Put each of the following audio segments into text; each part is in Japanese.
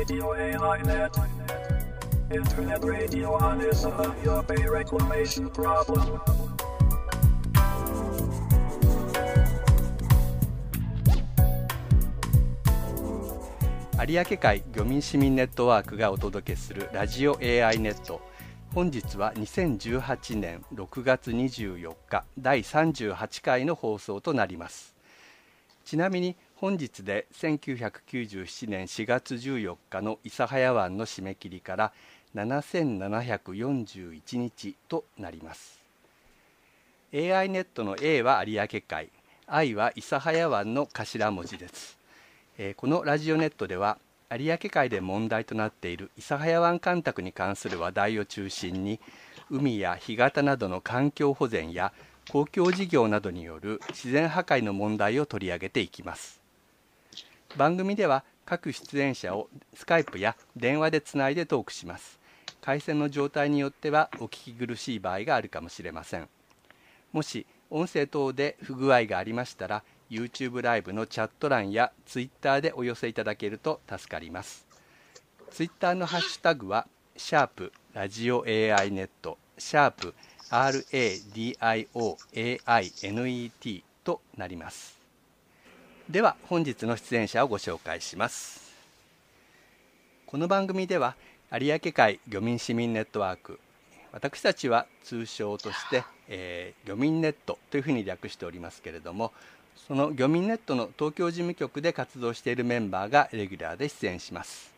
Radio AI Net. Internet radio on is a your pay reclamation problem.有明海漁民市民ネットワークがお届けするラジオ AI ネット。本日は2018年6月24日第38回の放送となります。ちなみに本日で1997年4月14日の諫早湾の締め切りから7741日となります。AI ネットの A は有明海、I は諫早湾の頭文字です。このラジオネットでは有明海で問題となっている諫早湾干拓に関する話題を中心に海や干潟などの環境保全や公共事業などによる自然破壊の問題を取り上げていきます。番組では各出演者をスカイプや電話でつないでトークします。回線の状態によってはお聞き苦しい場合があるかもしれません。もし音声等で不具合がありましたらYouTube ライブのチャット欄や Twitter でお寄せいただけると助かります。 Twitter のハッシュタグはラジオ AI ネット#RADIOAINET となります。では本日の出演者をご紹介します。この番組では有明海漁民市民ネットワーク、私たちは通称として、漁民ネットというふうに略しておりますけれども、その漁民ネットの東京事務局で活動しているメンバーがレギュラーで出演します。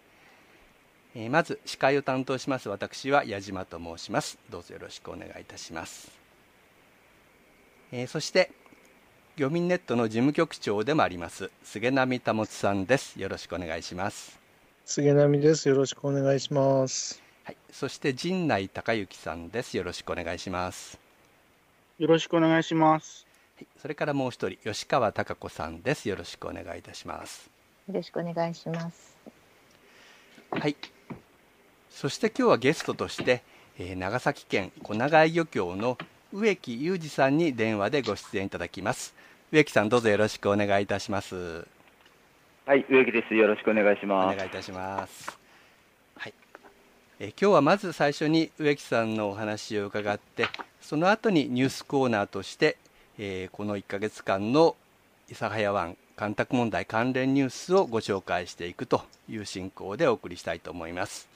まず司会を担当します私は矢島と申します。どうぞよろしくお願いいたします。そして漁民ネットの事務局長でもあります菅波保さんです。よろしくお願いします。菅波です。よろしくお願いします、はい、そして陣内孝之さんです。よろしくお願いします。よろしくお願いします。それからもう一人吉川貴子さんです。よろしくお願いいたします。よろしくお願いします。はい、そして今日はゲストとして、長崎県小長井漁協の植木裕二さんに電話でご出演いただきます。植木さん、どうぞよろしくお願いいたします。はい、植木です。よろしくお願いします。お願いいたします。はい、今日はまず最初に植木さんのお話を伺って、その後にニュースコーナーとしてこの1ヶ月間の諫早湾干拓問題関連ニュースをご紹介していくという進行でお送りしたいと思います。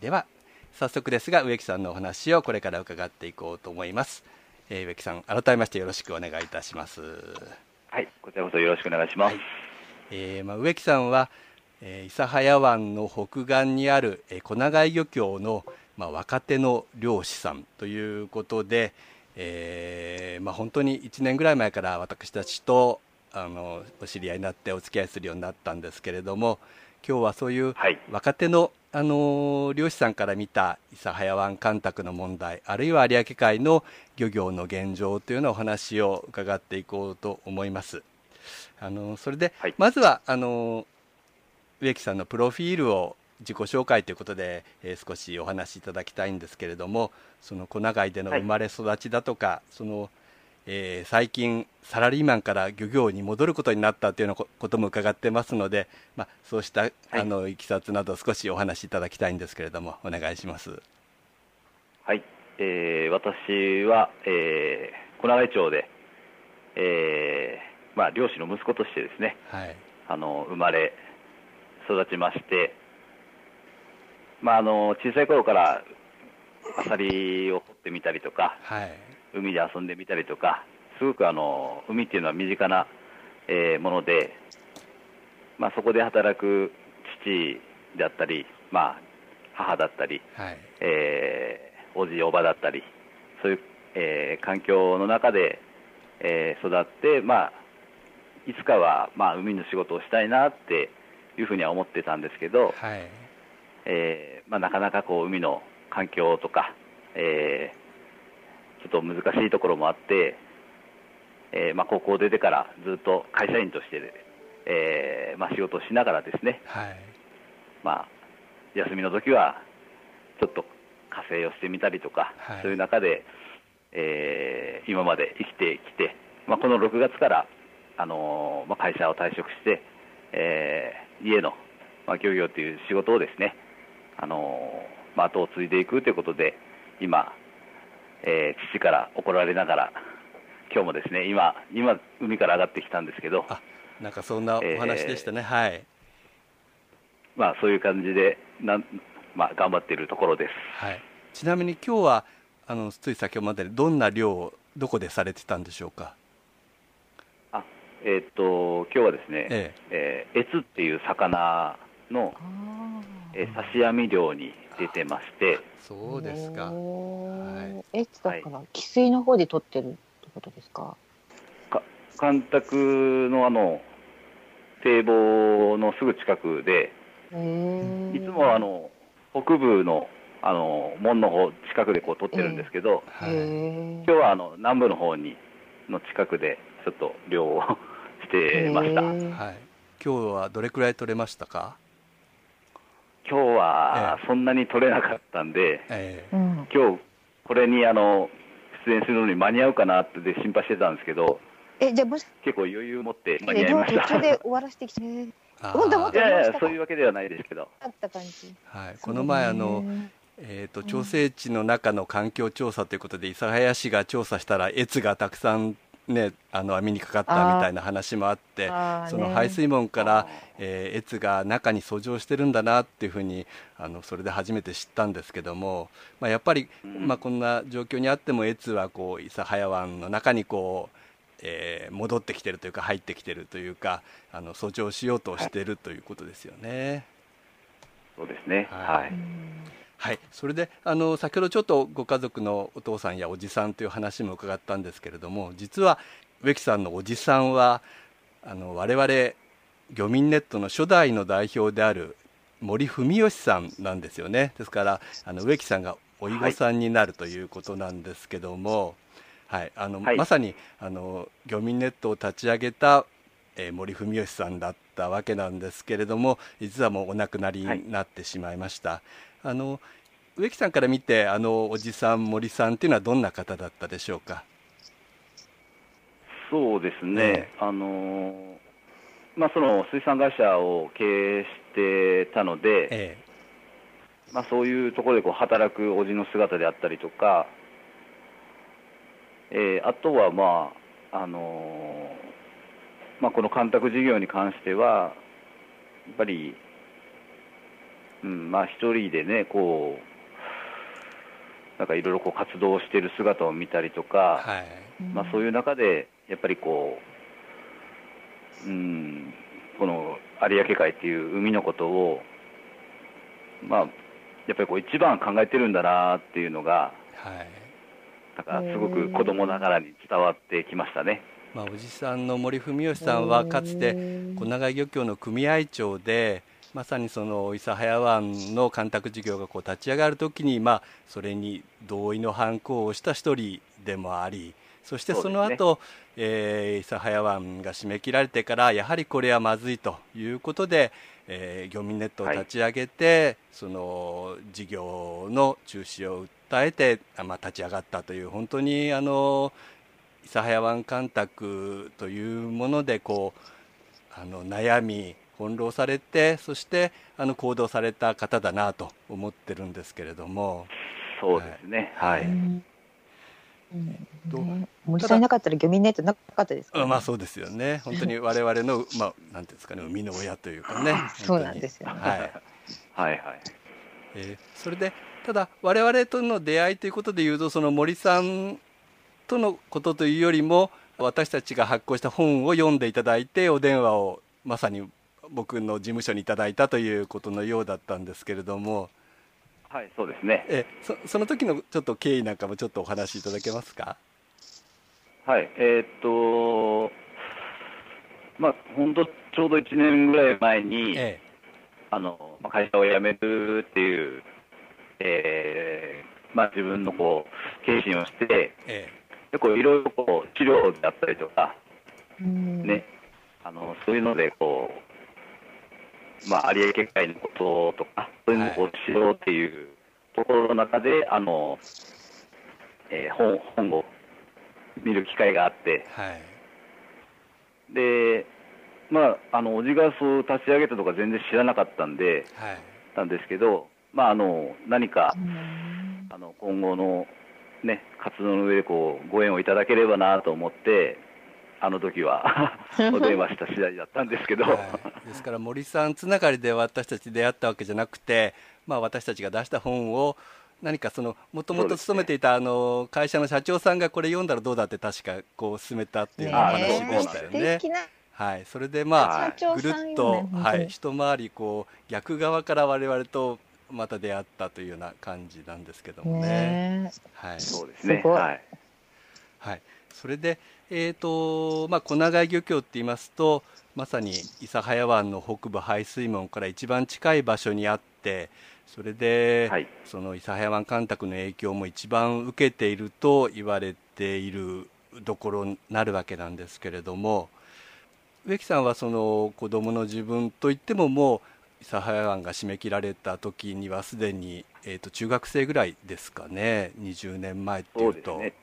では早速ですが植木さんのお話をこれから伺っていこうと思います。植木さん、改めましてよろしくお願いいたします。はい、こちらこそよろしくお願いします。はい、植木さんは、諫早湾の北岸にある、小長井漁協の、若手の漁師さんということで、本当に1年ぐらい前から私たちとお知り合いになってお付き合いするようになったんですけれども、今日はそういう若手の、漁師さんから見た諫早湾干拓の問題、あるいは有明海の漁業の現状というようなお話を伺っていこうと思います。それで、はい、まずは植木さんのプロフィールを自己紹介ということで、少しお話しいただきたいんですけれども、その小長井での生まれ育ちだとか、はい、最近サラリーマンから漁業に戻ることになったというようなことも伺ってますので、そうした、はい、いきさつなど少しお話しいただきたいんですけれども、お願いします。はい、私は、小長井町で、漁師の息子としてですね、はい、生まれ育ちまして、小さい頃からアサリを掘ってみたりとか、はい、海で遊んでみたりとか、すごく海っていうのは身近な、もので、そこで働く父だったり、母だったり、はい、おじおばだったり、そういう、環境の中で、育って、いつかは、海の仕事をしたいなっていうふうには思ってたんですけど、はい、なかなか海の環境とか、ちょっと難しいところもあって、高校出てからずっと会社員として、仕事をしながらですね、はい、休みの時はちょっと火星をしてみたりとか、はい、そういう中で、今まで生きてきて、この6月から、会社を退職して、家の漁業という仕事をですね、後を継いでいくということで、今、父から怒られながら、今日もですね、今海から上がってきたんですけど、あ、なんかそんなお話でしたね、はい。そういう感じで頑張っているところです。はい、ちなみに今日はつい先ほどまでどんな漁をどこでされてたんでしょうか。今日はですね、エツっていう魚の刺し網漁に出てまして。そうですか、はい、エツだから寄水の方で取ってるってことですか。干拓の堤防のすぐ近くで、いつも北部の門の方近くでこう撮ってるんですけど、今日は南部の方にの近くでちょっと漁をしてました、はい、今日はどれくらい取れましたか。今日はそんなに取れなかったんで、今日これに出演するのに間に合うかなって心配してたんですけど、じゃあ結構余裕を持って間に合いました。途中で終わらせてきて、いやそういうわけではないですけど、あった感じ、はい、この前調整池の中の環境調査ということで、諫早市が調査したらエツがたくさん、ね、網にかかったみたいな話もあって、その排水門から、エツが中に遡上してるんだなっていうふうにそれで初めて知ったんですけども、やっぱり、こんな状況にあってもエツはこう諫早湾の中にこう戻ってきてるというか、入ってきてるというか、遡上しようとしているということですよね。そうですね、はい、はい、それで先ほどちょっとご家族のお父さんやおじさんという話も伺ったんですけれども、実は植木さんのおじさんは我々漁民ネットの初代の代表である森文義さんなんですよね。ですから植木さんがおいごさんになるということなんですけども、はい、まさに漁民ネットを立ち上げた、森文義さんだったわけなんですけれども、実はもうお亡くなりになってしまいました。植木さんから見ておじさん森さんっていうのはどんな方だったでしょうか。そうですね、その水産会社を経営してたので、そういうところでこう働くおじの姿であったりとか、あとは、この干拓事業に関してはやっぱり、一人でねこうなんかいろいろこう活動している姿を見たりとか、そういう中でやっぱりこう、この有明海っていう海のことを、やっぱりこう一番考えてるんだなっていうのが、だからすごく子供ながらに伝わってきましたね。おじさんの森文義さんはかつて小長井漁協の組合長で、まさにその諫早湾の干拓事業がこう立ち上がるときに、それに同意の反抗をした一人でもあり、そしてその後、諫早湾が締め切られてからやはりこれはまずいということで、漁民ネットを立ち上げて、その事業の中止を訴えて、立ち上がったという、本当に諫早湾干拓というものでこう悩み翻弄されて、そして行動された方だなと思ってるんですけれども。そうですね、はい、森さんいなかったら漁民ネットなかったですかね。そうですよね。本当に我々のなんていうんですかね、生みの親というかね。そうなんですよね、それでただ我々との出会いということでいうと、その森さんとのことというよりも、私たちが発行した本を読んでいただいて、お電話をまさに僕の事務所にいただいたということのようだったんですけれども。はい、そうですね。その時のちょっと経緯なんかもちょっとお話しいただけますか。はい、本当ちょうど1年ぐらい前に、会社を辞めるっていう、自分のこう経診をして、結構いろいろこう治療だったりとか、そういうのでこう、有明海のこととかそういうのをしようっていうところの中で、本を見る機会があって、でまあ、おじがそう立ち上げたとか全然知らなかったんで、はい、なんですけど、まあ、何か今後の、ね、活動の上でこうご縁をいただければなと思ってあの時はお電話した次第だったんですけど、はい、ですから森さんつながりで私たち出会ったわけじゃなくて、まあ、私たちが出した本を何かそのもともと勤めていた会社の社長さんがこれ読んだらどうだって確かこう進めたっていうお話でしたよね。はい、それでまあぐるっと、はい、一回りこう逆側から我々とまた出会ったというような感じなんですけどもね。はい、そうですね。はい、はい、それでまあ小長井漁協って言いますとまさに諫早湾の北部排水門から一番近い場所にあって、それで、はい、その諫早湾干拓の影響も一番受けていると言われているところになるわけなんですけれども、植木さんはその子どもの自分といってももう諫早湾が締め切られた時にはすでに、中学生ぐらいですかね。20年前っていうと、そうですね、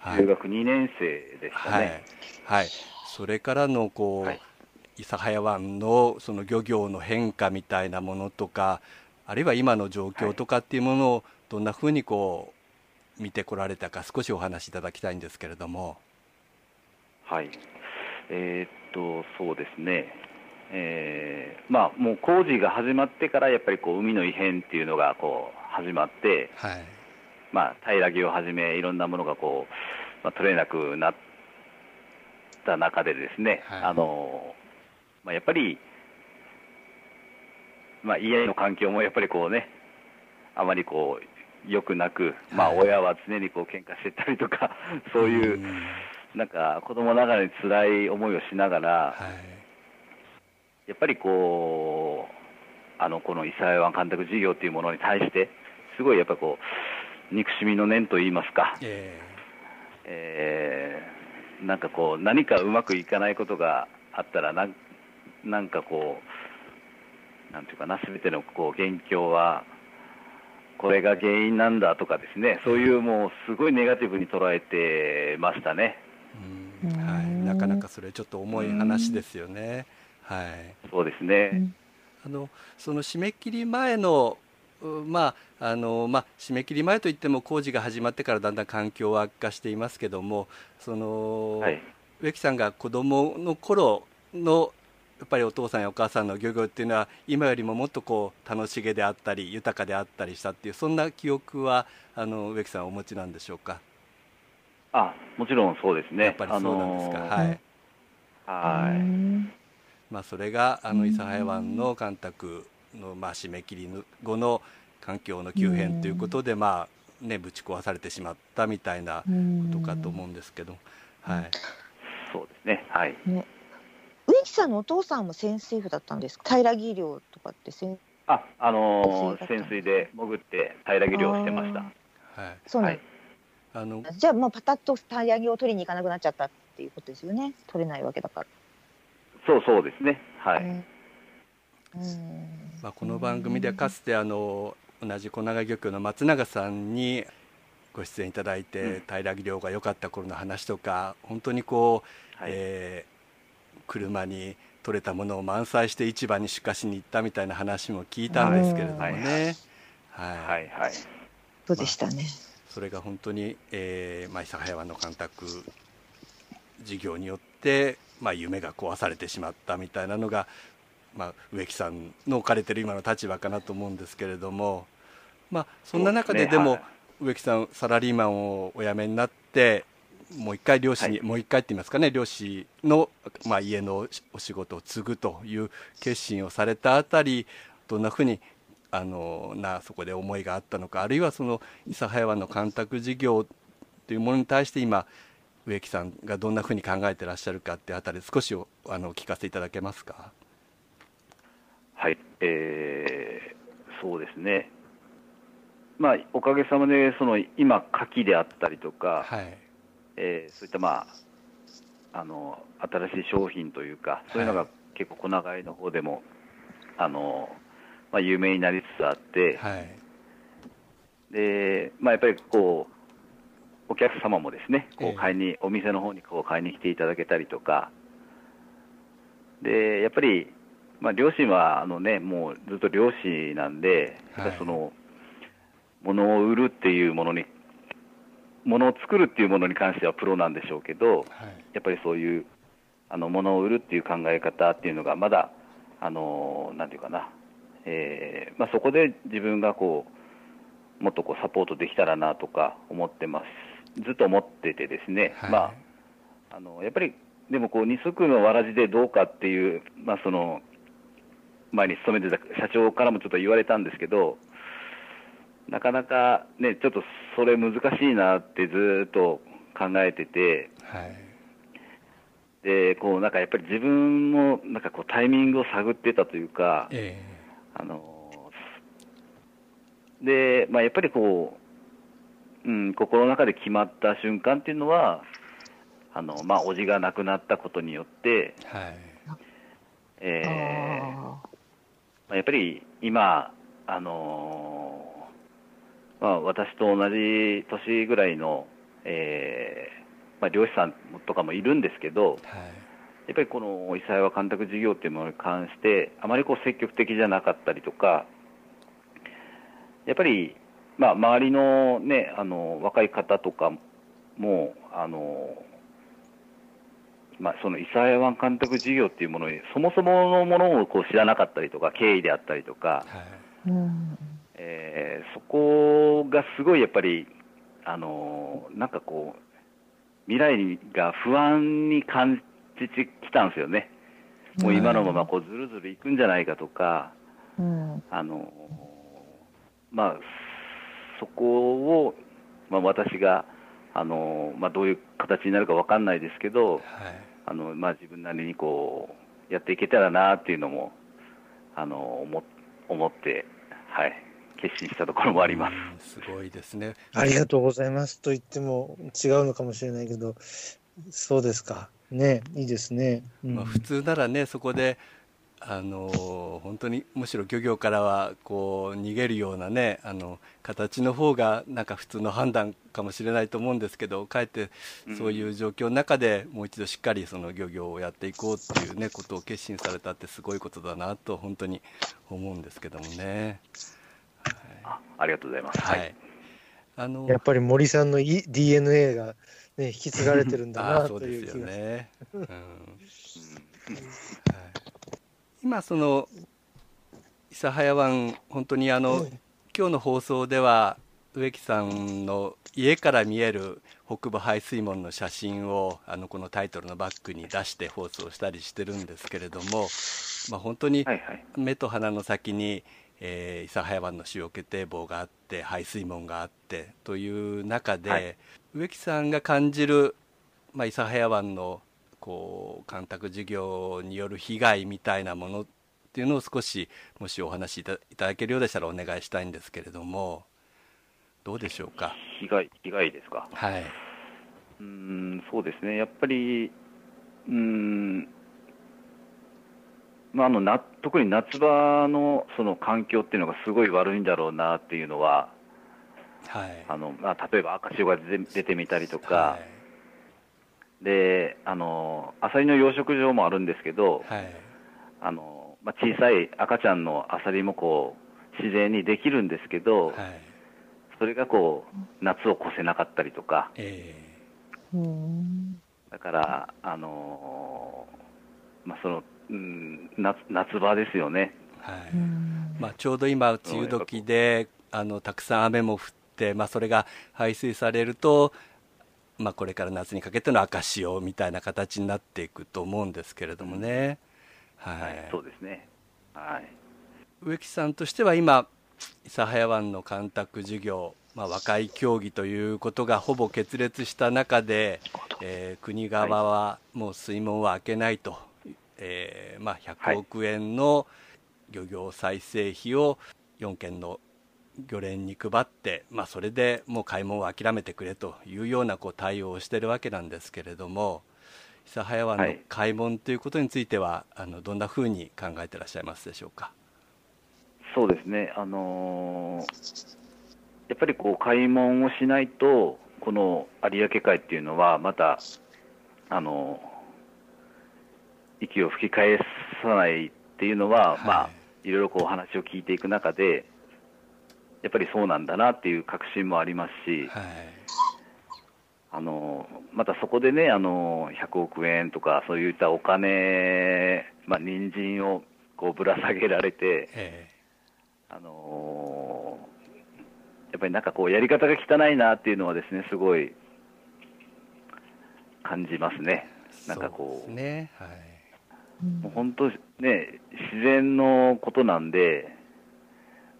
はい、中学2年生でしたね。はい、はい、それからのこう、はい、諫早湾のその漁業の変化みたいなものとか、あるいは今の状況とかっていうものをどんなふうにこう見てこられたか少しお話しいただきたいんですけれども。はい、そうですね、まあ、もう工事が始まってからやっぱりこう海の異変っていうのがこう始まって、はい、まあ、平木をはじめいろんなものがこう、まあ、取れなくなった中でですね、はい、まあ、やっぱり、まあ、家の環境もやっぱりこうねあまりこう良くなく、まあ、親は常にこう喧嘩してたりとかそういう、なんか子供ながらに辛い思いをしながら、はい、やっぱりこうこの諫早湾干拓事業というものに対してすごいやっぱこう憎しみの念といいますか、なんかこう何かうまくいかないことがあったらなんかこうなんていうかな、全てのこう元凶はこれが原因なんだとかですね、そういうもうすごいネガティブに捉えてましたね。うん、はい、なかなかそれちょっと重い話ですよね。はい、そうですね。その締め切り前の、まあまあ、締め切り前といっても工事が始まってからだんだん環境は悪化していますけども、その、はい、植木さんが子どもの頃のやっぱりお父さんやお母さんの漁業っていうのは今よりももっとこう楽しげであったり豊かであったりしたっていう、そんな記憶は植木さんお持ちなんでしょうか。あ、もちろんそうですね。やっぱりそうなんですか。はい、はい、まあ、それが諫早湾の干拓の、まあ、締め切り後の環境の急変ということで、まあね、ぶち壊されてしまったみたいなことかと思うんですけど、はい、そうですね。はい、ね、植木さんのお父さんも潜水夫だったんですか。平木漁とかって潜水で潜って平木漁をしてました。はい、そうなんです。はい、じゃあもうパタッとタイヤギを取りに行かなくなっちゃったっていうことですよね。取れないわけだから。そうですね。はい。まあ、この番組ではかつて同じ小長井漁協の松永さんにご出演いただいて、平木漁が良かった頃の話とか、本当にこう、はい、車に取れたものを満載して市場に出荷しに行ったみたいな話も聞いたんですけれどもね。はいはいはい。そうでしたね。まあそれが本当に、まあ、諫早湾の干拓事業によって、まあ、夢が壊されてしまったみたいなのが、まあ、植木さんの置かれている今の立場かなと思うんですけれども、まあ、そんな中ででも植木さんサラリーマンをお辞めになってもう一回漁師に、はい、もう一回って言いますかね、漁師の、まあ、家のお仕事を継ぐという決心をされたあたり、どんなふうにそこで思いがあったのか、あるいはその諫早湾の干拓事業というものに対して今植木さんがどんなふうに考えてらっしゃるかってあたり少し聞かせていただけますか。はい、そうですね、まあ、おかげさまでその今牡蠣であったりとか、はい、そういった、まあ、新しい商品というかそういうのが結構小長井の方でもまあ、有名になりつつあって、はい、でまあ、やっぱりこうお客様もですねこうお店の方にこう買いに来ていただけたりとか、でやっぱり、まあ、両親はもうずっと漁師なんで、はい、その物を売るっていうものに、物を作るっていうものに関してはプロなんでしょうけど、はい、やっぱりそういう物を売るっていう考え方っていうのがまだなんていうかな、そこで自分がこうもっとこうサポートできたらなとか思ってます。ずっと思っててですね、はい、やっぱりでもこう二足のわらじでどうかっていう、その前に勤めてた社長からもちょっと言われたんですけど、なかなかねちょっとそれ難しいなってずっと考えてて、はい、でこうなんかやっぱり自分もなんかこうタイミングを探ってたというか、でやっぱりこう、心の中で決まった瞬間っていうのはおじが亡くなったことによって、やっぱり今私と同じ年ぐらいの、漁師さんとかもいるんですけど、はい、やっぱりこの伊佐川干拓事業というものに関してあまりこう積極的じゃなかったりとか、やっぱり、周りの、ね、若い方とかもその伊佐川湾干拓事業というものにそもそものものをこう知らなかったりとか、経緯であったりとか、はいそこがすごいやっぱりなんかこう未来が不安に感じてきたんですよね。もう今のままこうずるずるいくんじゃないかとか、そこを、私がどういう形になるか分かんないですけど、はい自分なりにこうやっていけたらなっていうのも思って、はい、決心したところもあります。すごいですね。ありがとうございますと言っても違うのかもしれないけど、そうですかね、いいですね、普通ならねそこで本当にむしろ漁業からはこう逃げるようなね形の方がなんか普通の判断かもしれないと思うんですけど、かえってそういう状況の中でもう一度しっかりその漁業をやっていこうっていうねことを決心されたってすごいことだなと本当に思うんですけどもね、はい、ありがとうございます、はい、やっぱり森さんのDNA が、ね、引き継がれてるんだなという気がね。今その諫早湾、本当に今日の放送では植木さんの家から見える北部排水門の写真をこのタイトルのバックに出して放送したりしてるんですけれども、本当に目と鼻の先に諫早湾の主要決定棒があって排水門があってという中で、はい、植木さんが感じる諫早湾のこう干拓事業による被害みたいなものっていうのを少しもしお話しいただけるようでしたらお願いしたいんですけれども、どうでしょうか。被害ですか。はい、そうですね、やっぱり特に夏場のその環境っていうのがすごい悪いんだろうなっていうのは、はい例えば赤潮が出てみたりとか、はいでアサリの養殖場もあるんですけど、はい小さい赤ちゃんのアサリもこう自然にできるんですけど、はい、それがこう夏を越せなかったりとか、だから夏場ですよね、はいちょうど今梅雨時でたくさん雨も降って、それが排水されるとこれから夏にかけての赤潮みたいな形になっていくと思うんですけれどもね、はい、そうですね、はい、植木さんとしては今諫早湾の干拓事業、和解協議ということがほぼ決裂した中で、国側はもう水門は開けないと、100億円の漁業再生費を4県の漁連に配って、それでもう開門を諦めてくれというようなこう対応をしているわけなんですけれども、諫早湾の開門ということについては、どんなふうに考えてらっしゃいますでしょうか。そうですね、やっぱりこう開門をしないとこの有明海っていうのはまた息を吹き返さないっていうのは、はい、まあ、いろいろこう話を聞いていく中でやっぱりそうなんだなっていう確信もありますし、はい、またそこでね、100億円とかそういったお金、まあ、人参をこうぶら下げられて、やっぱりなんかこうやり方が汚いなっていうのはですね、すごい感じますね。なんかこう、そうですね、はい、もう本当ね、自然のことなんで、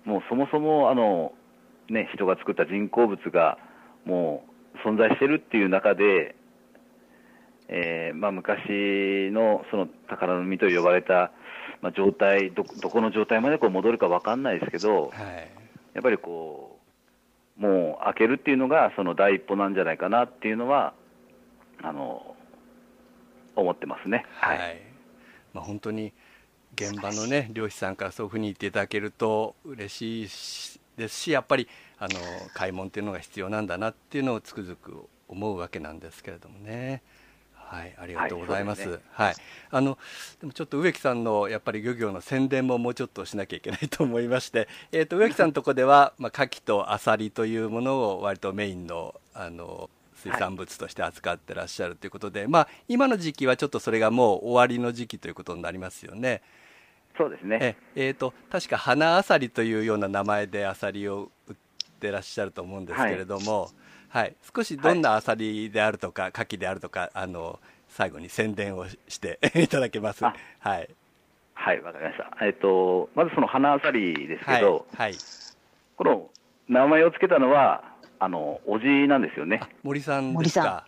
もうそもそもね、人が作った人工物がもう存在してるっていう中で、まあ、昔のその宝の実と呼ばれた、まあ、状態 どこの状態までこう戻るか分かんないですけど、はい、やっぱりこうもう開けるっていうのがその第一歩なんじゃないかなっていうのは思ってますね。はい、まあ、本当に現場の、ね、漁師さんからそういうふうに言っていただけると嬉しいですし、やっぱり開門っていうのが必要なんだなっていうのをつくづく思うわけなんですけれどもね。はい、ありがとうございます。はい、そうですね。はい、でもちょっと植木さんのやっぱり漁業の宣伝ももうちょっとしなきゃいけないと思いまして、植木さんのとこではまあ牡蠣とアサリというものを割とメインの水産物として扱ってらっしゃるということで、はい、まあ今の時期はちょっとそれがもう終わりの時期ということになりますよね。そうですね。確か花アサリというような名前でアサリを売ってらっしゃると思うんですけれども。はいはい、少しどんなアサリであるとか、はい、牡蠣であるとか最後に宣伝をしていただけます。はい、はい、わかりました。まずその花アサリですけど、はいはい、この名前をつけたのはおじなんですよね。森さんですか。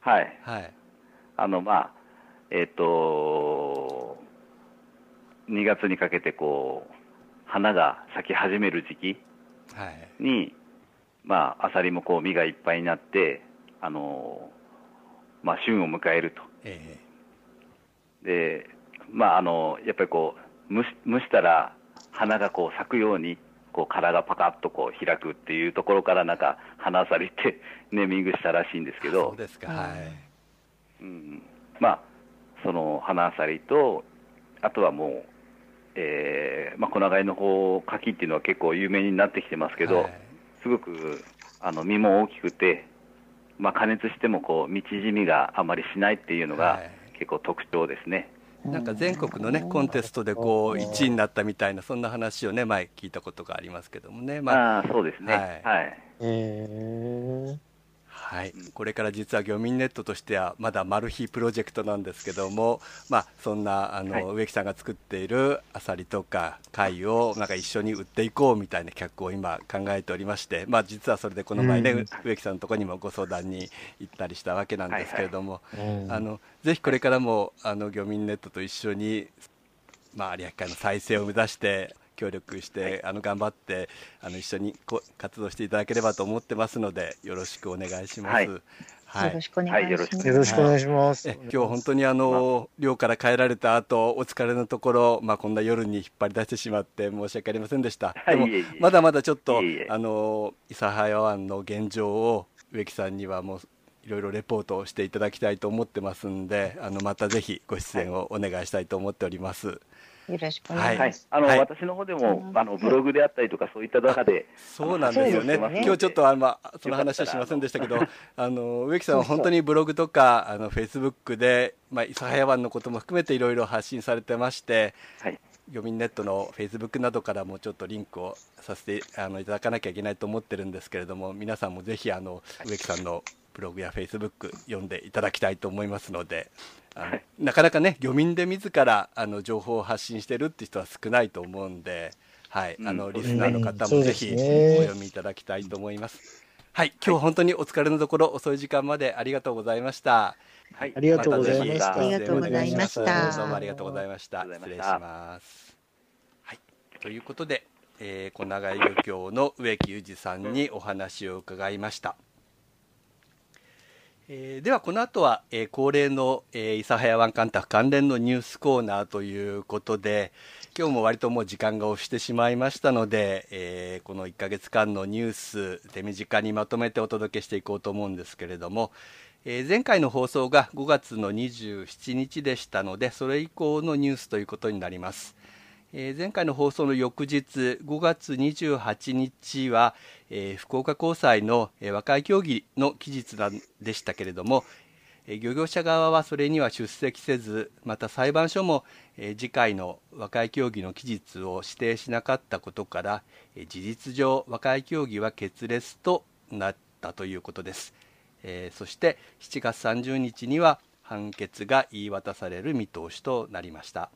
はい、はい、まあ2月にかけてこう花が咲き始める時期に、はい、まあ、アサリもこう身がいっぱいになって、まあ、旬を迎えると、で、まあ、やっぱりこう蒸したら花がこう咲くようにこう殻がパカッとこう開くっていうところからなんか花アサリってネーミングしたらしいんですけど。そうですか。はい、うん、まあその花アサリとあとはもう、まあ、小長いの方牡蠣っていうのは結構有名になってきてますけど、はい、すごく身も大きくて、まあ、加熱してもこう身縮みがあまりしないっていうのが結構特徴ですね。はい、なんか全国の、ね、コンテストでこう1位になったみたいなそんな話を、ね、前聞いたことがありますけどもね。まあ、そうですね。はいはいはい、これから実は漁民ネットとしてはまだマル秘プロジェクトなんですけども、まあ、そんなはい、植木さんが作っているアサリとか貝をなんか一緒に売っていこうみたいな企画を今考えておりまして、まあ、実はそれでこの前ね、うん、植木さんのところにもご相談に行ったりしたわけなんですけれども、はいはい、ぜひこれからも漁民ネットと一緒に、まあ、有明海の再生を目指して協力して、はい、頑張って一緒に活動していただければと思ってますので、よろしくお願いします。はいはい、よろしくお願いします。今日本当に寮から帰られた後お疲れのところ、まあ、こんな夜に引っ張り出してしまって申し訳ありませんでした。でもまだまだちょっと諫早湾の現状を植木さんにはもういろいろレポートをしていただきたいと思ってますんで、またぜひご出演をお願いしたいと思っております。はい、よろしくお願いします。はいはい、私の方でもブログであったりとかそういった中で。そうなんですよね。今日ちょっとその話はしませんでしたけど植木さんは本当にブログとかフェイスブックで、まあ、諫早湾のことも含めていろいろ発信されてまして、はい、漁民ネットのフェイスブックなどからもちょっとリンクをさせていただかなきゃいけないと思ってるんですけれども、皆さんもぜひ植木さんのブログやフェイスブック読んでいただきたいと思いますので、はい、なかなかね漁民で自ら情報を発信してるって人は少ないと思うんで、はい、リスナーの方もぜひお読みいただきたいと思います。はい、今日は本当にお疲れのところ遅い時間までありがとうございました。はい、ありがとうございました。ありがとうございました。どうもありがとうございました。失礼します。はい、ということで、小長井漁協の植木裕二さんにお話を伺いました。ではこの後は、恒例の諫早湾干拓関連のニュースコーナーということで、今日も割ともう時間が押してしまいましたので、この1ヶ月間のニュース手短にまとめてお届けしていこうと思うんですけれども、前回の放送が5月の27日でしたので、それ以降のニュースということになります。前回の放送の翌日5月28日は、福岡高裁の和解協議の期日でしたけれども、漁業者側はそれには出席せず、また裁判所も次回の和解協議の期日を指定しなかったことから、事実上和解協議は決裂となったということです。そして7月30日には判決が言い渡される見通しとなりました。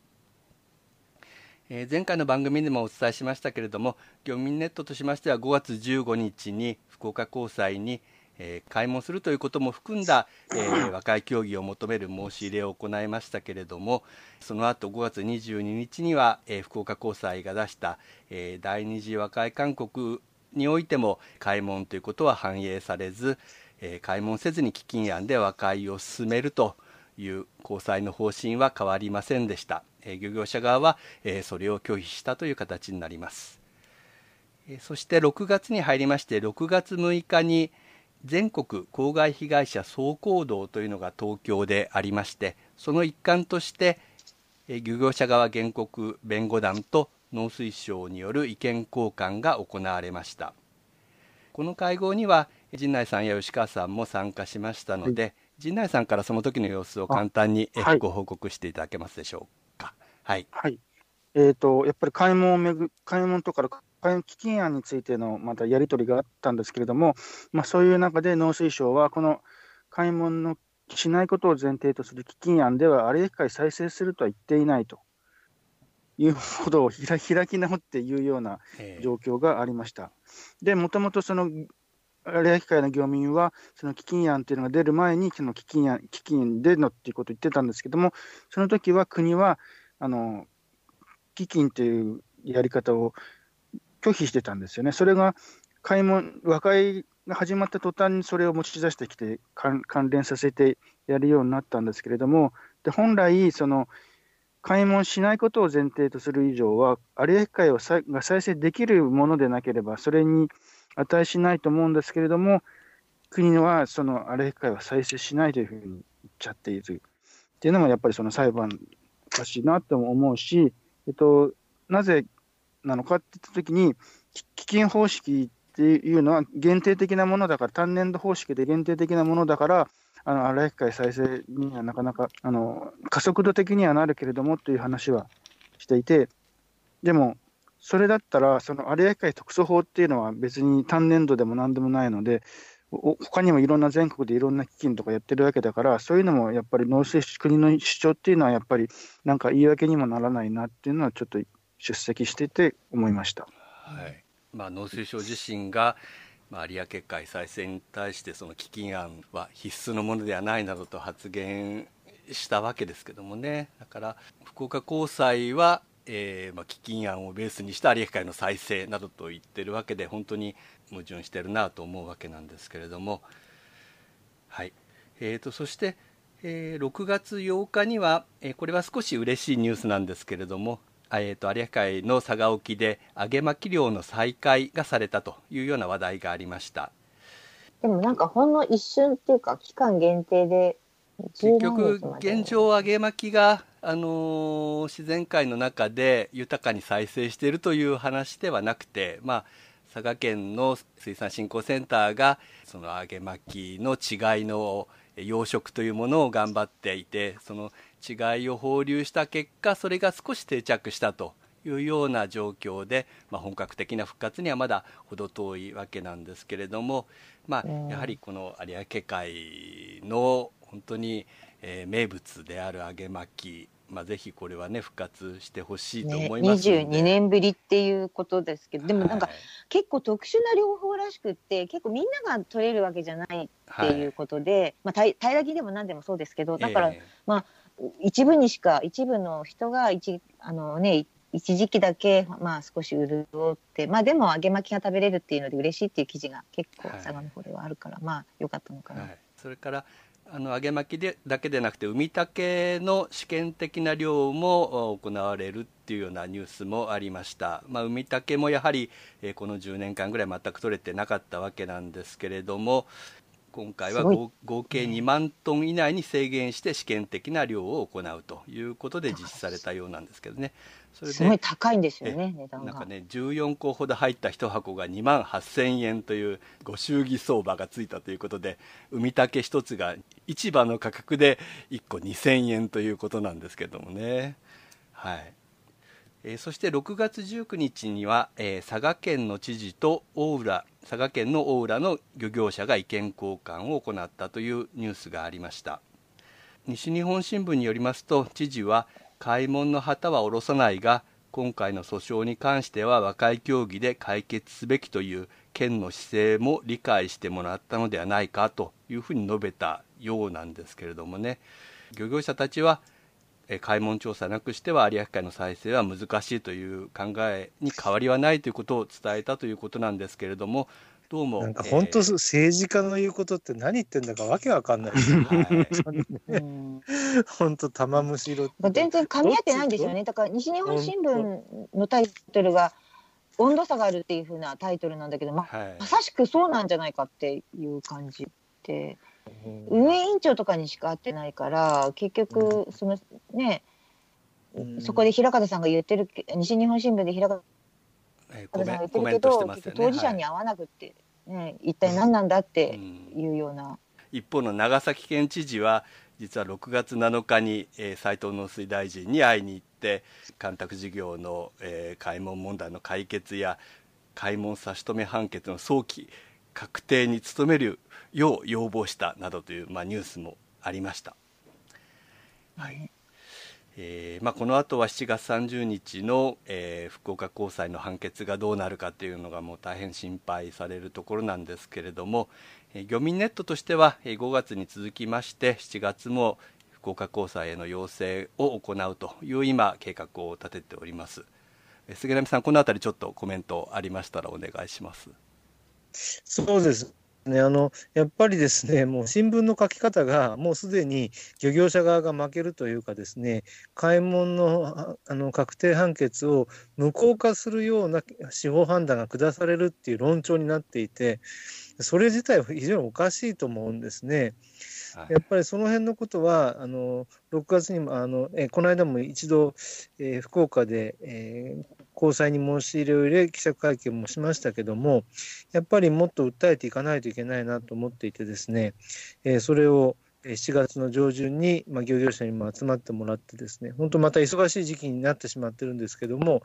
前回の番組でもお伝えしましたけれども、漁民ネットとしましては5月15日に福岡高裁に開門するということも含んだ和解協議を求める申し入れを行いましたけれども、その後5月22日には福岡高裁が出した第二次和解勧告においても開門ということは反映されず、開門せずに基金案で和解を進めるという高裁の方針は変わりませんでした。漁業者側はそれを拒否したという形になります。そして6月に入りまして、6月6日に全国公害被害者総行動というのが東京でありまして、その一環として漁業者側原告弁護団と農水省による意見交換が行われました。この会合には陣内さんや吉川さんも参加しましたので、陣内さんからその時の様子を簡単にご報告していただけますでしょうか。やっぱり開門とか基金案についてのまたやり取りがあったんですけれども、そういう中で農水省はこの開門のしないことを前提とする基金案では荒れ野会再生するとは言っていないということを開き直っていうような状況がありました。でもともとその荒れ野会の漁民はその基金案というのが出る前にその基金出るのっていうことを言ってたんですけども、その時は国は基金というやり方を拒否してたんですよね。それが和解が始まった途端にそれを持ち出してきて関連させてやるようになったんですけれども、で本来その開門しないことを前提とする以上は荒れ野会が再生できるものでなければそれに値しないと思うんですけれども、国はその荒れ野会は再生しないというふうに言っちゃっているっていうのもやっぱりその裁判おかしいなとも思うし、なぜなのかって言ったときに基金方式っていうのは限定的なものだから、単年度方式で限定的なものだから、荒れ野会再生にはなかなか加速度的にはなるけれどもという話はしていて、でもそれだったらその荒れ野会特措法っていうのは別に単年度でも何でもないので、他にもいろんな全国でいろんな基金とかやってるわけだから、そういうのもやっぱり国の主張っていうのはやっぱりなんか言い訳にもならないなっていうのはちょっと出席していて思いました。農水省自身が有明海再生に対してその基金案は必須のものではないなどと発言したわけですけどもね。だから福岡高裁は、基金案をベースにした有明海の再生などと言ってるわけで、本当に矛盾してるなと思うわけなんですけれども、そして、6月8日には、これは少し嬉しいニュースなんですけれども、有明海の佐賀沖で揚げ巻き漁の再開がされたというような話題がありました。でもなんかほんの一瞬っていうか期間限定で結局現状揚げ巻きが、自然界の中で豊かに再生しているという話ではなくて、佐賀県の水産振興センターがその揚げ巻きの違いの養殖というものを頑張っていて、その違いを放流した結果それが少し定着したというような状況で、本格的な復活にはまだ程遠いわけなんですけれども、やはりこの有明海の本当に、名物である揚げ巻き、ぜひこれはね復活してほしいと思いますので、22年ぶりっていうことですけど、でもなんか、結構特殊な漁法らしくって、結構みんなが取れるわけじゃないっていうことで、平らぎでも何でもそうですけど、だから、一部の人が一時期だけ、少し潤って、でも揚げ巻きが食べれるっていうので嬉しいっていう記事が結構佐賀の方ではあるから、良かったのかな。それから揚げ巻きだけでなくて海竹の試験的な漁も行われるっていうようなニュースもありました。海竹もやはりこの10年間ぐらい全く取れてなかったわけなんですけれども、今回は合計2万トン以内に制限して試験的な量を行うということで実施されたようなんですけどね。それですごい高いんですよね、値段が。なんかね、14個ほど入った1箱が2万8000円というご祝儀相場がついたということで、海竹1つが市場の価格で1個2000円ということなんですけどもね。はい。そして6月19日には、佐賀県の知事と佐賀県の大浦の漁業者が意見交換を行ったというニュースがありました。西日本新聞によりますと、知事は開門の旗は下ろさないが、今回の訴訟に関しては和解協議で解決すべきという県の姿勢も理解してもらったのではないかというふうに述べたようなんですけれどもね。漁業者たちは開門調査なくしては有明海の再生は難しいという考えに変わりはないということを伝えたということなんですけれども、どうもなんか本当、政治家の言うことって何言ってんだかわけわかんないですよね。本当玉虫色、全然噛み合ってないんですよね。だから西日本新聞のタイトルが温度差があるっていう風なタイトルなんだけど、まさしくそうなんじゃないかっていう感じで、運営委員長とかにしか会ってないから、結局そのね、そこで平方さんが言ってる、西日本新聞で平方さんが言ってるけど、ね、当事者に会わなくって、ね、はい、一体何なんだっていうような。一方の長崎県知事は実は6月7日に斉藤農水大臣に会いに行って、干拓事業の、開門問題の解決や開門差し止め判決の早期確定に努めるよう要望したなどという、ニュースもありました。はい。この後は7月30日の、福岡高裁の判決がどうなるかというのがもう大変心配されるところなんですけれども、漁民ネットとしては5月に続きまして7月も福岡高裁への要請を行うという今計画を立てております。菅波さん、このあたりちょっとコメントありましたらお願いします。そうですね、やっぱりですね、もう新聞の書き方がもうすでに漁業者側が負けるというかですね、開門の、確定判決を無効化するような司法判断が下されるっていう論調になっていて、それ自体は非常におかしいと思うんですね。やっぱりその辺のことは6月にもこの間も一度、福岡で、高裁に申し入れを入れ記者会見もしましたけども、やっぱりもっと訴えていかないといけないなと思っていてですね、それを7月の上旬に、漁業者にも集まってもらってですね、本当また忙しい時期になってしまってるんですけども、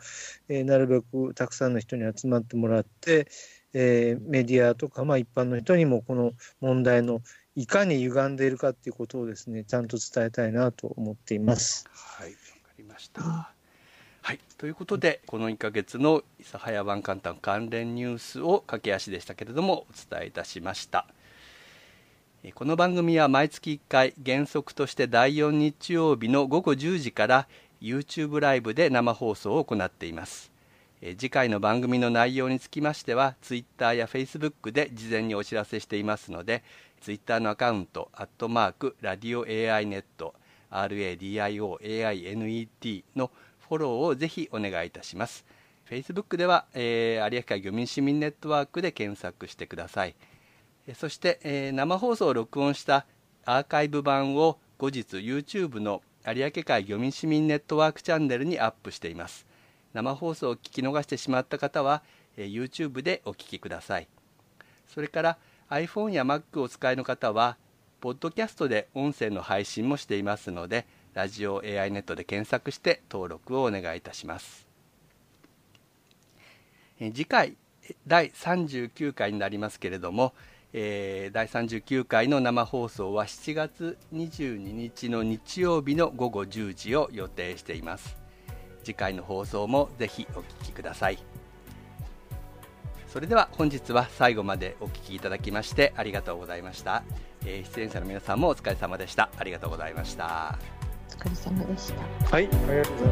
なるべくたくさんの人に集まってもらって、メディアとか、一般の人にもこの問題のいかに歪んでいるかということをですね、ちゃんと伝えたいなと思っています。はい、わかりました。はい、ということでこの1ヶ月の諫早湾干拓関連ニュースを駆け足でしたけれどもお伝えいたしました。この番組は毎月1回原則として第4日曜日の午後10時から YouTube ライブで生放送を行っています。次回の番組の内容につきましては Twitter や Facebook で事前にお知らせしていますので、 Twitter のアカウント@radioAINet RADIOAINET のフォローをぜひお願いいたします。 Facebook では、有明海漁民市民ネットワークで検索してください。そして、生放送を録音したアーカイブ版を後日 YouTube の有明海漁民市民ネットワークチャンネルにアップしています。生放送を聞き逃してしまった方は、YouTube でお聞きください。それから iPhone や Mac をお使いの方はポッドキャストで音声の配信もしていますので、ラジオ AI ネットで検索して登録をお願いいたします。次回第39回になりますけれども、第39回の生放送は7月22日の日曜日の午後10時を予定しています。次回の放送もぜひお聞きください。それでは本日は最後までお聞きいただきましてありがとうございました。出演者の皆さんもお疲れ様でした。ありがとうございました。お疲れ様でした。はい、ありがとうござい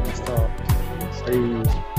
ました。